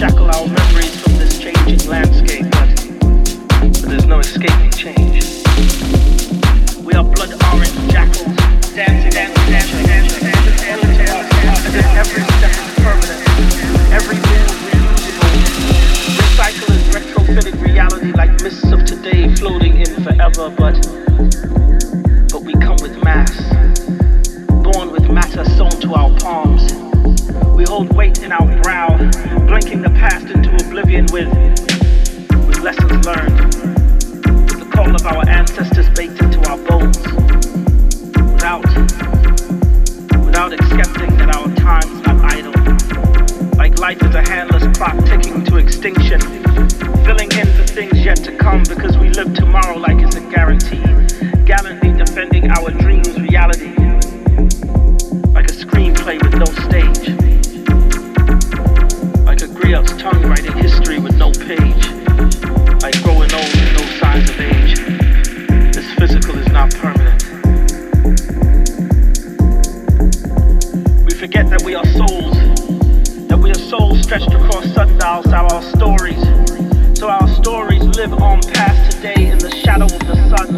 shackle our memories from this changing landscape, but there's no escaping change. We are blood orange jackals, dancing, as if every step is permanent, every move reusable. Recycle is retrofitted reality like mists of today floating in forever, but we come with mass, born with matter sewn to our palms. We hold weight in our brow, blinking the past into oblivion with lessons learned, with the call of our ancestors baked into our bones, without accepting that our time's not idle, like life is a handless clock ticking to extinction, filling in for things yet to come because we live tomorrow like it's a guarantee, gallantly defending our dreams' reality, like a screenplay with no stage. Griot's tongue writing history with no page, like growing old with no signs of age. This physical is not permanent. We forget that we are souls, stretched across sundials to our stories, so our stories live on past today in the shadow of the sun.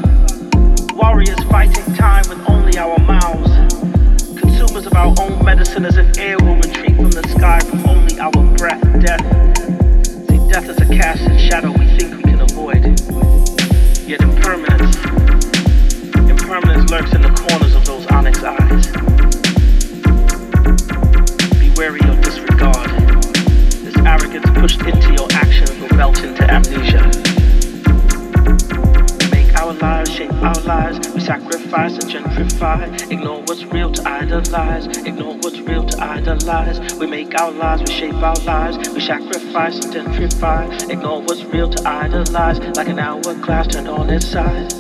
Warriors fighting time with only our mouths, consumers of our own medicine as if air will retreat from the sky from only our breath. Death is a cast in shadow we think we can avoid. Yet impermanence lurks in the corners of those onyx eyes. Be wary of disregard. This arrogance pushed into your actions will melt into amnesia. Make our lives, shape our lives. We sacrifice and gentrify. Ignore what's real to idolize. We make our lives, we shape our lives, we sacrifice and gentrify. Ignore what's real to idolize, like an hourglass turned on its side.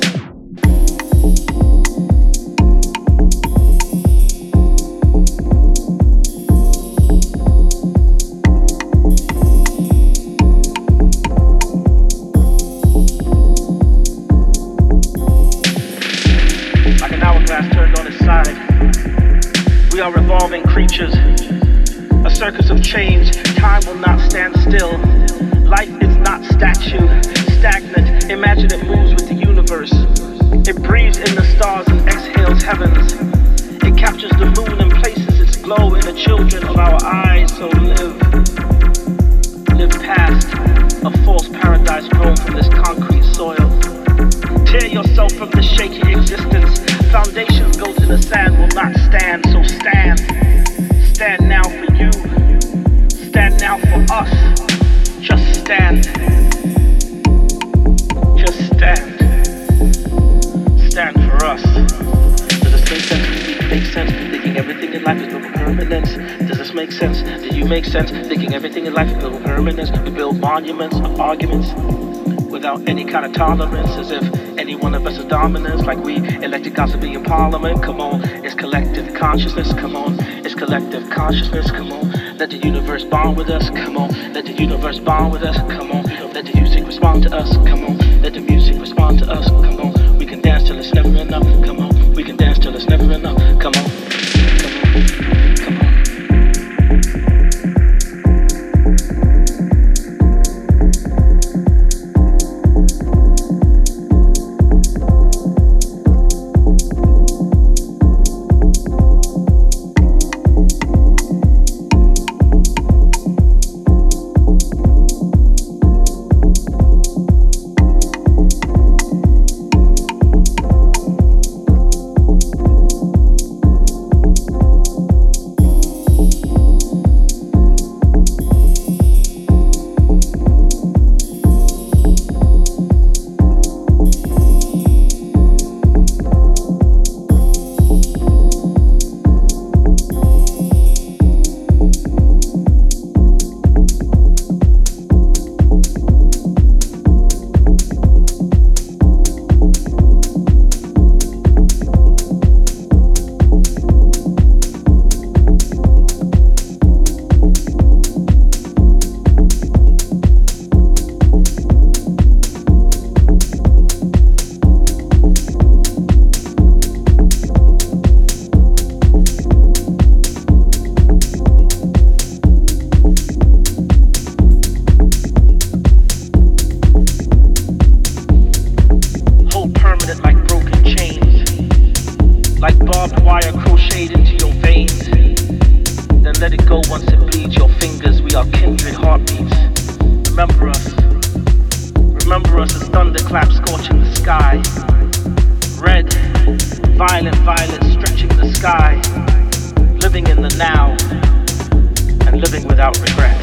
We are revolving creatures, a circus of change. Time will not stand still. Life is not statue, stagnant. Imagine it moves with the universe. It breathes in the stars and exhales heavens. It captures the moon and places its glow in the children of our eyes. So live past a false paradise grown from this concrete soil. Tear yourself from the shaky existence. Foundations built in the sand will not stand, so stand now for you, stand now for us, just stand for us. Does this make sense? Thinking everything in life is no permanence. Does this make sense? Do you make sense? Thinking everything in life is no permanence. We build monuments of arguments without any kind of tolerance, as if any one of us is dominance, like we elected cops to be in parliament. Come on, it's collective consciousness. Come on, let the universe bond with us. Come on, let the music respond to us. Come on, we can dance till it's never enough. Come on. Remember us. Remember us as thunderclaps scorching the sky. Red, violent violence stretching the sky. Living in the now and living without regret.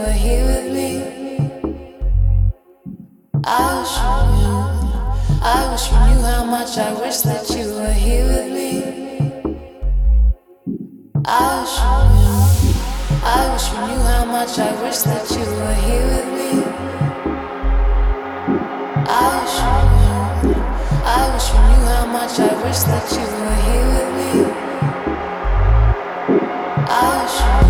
were here with me, I wish you knew how much I wish that you were here with me. I wish you knew how much I wish that you were here with me. I wish you knew how much I wish that you were here with me. I wish.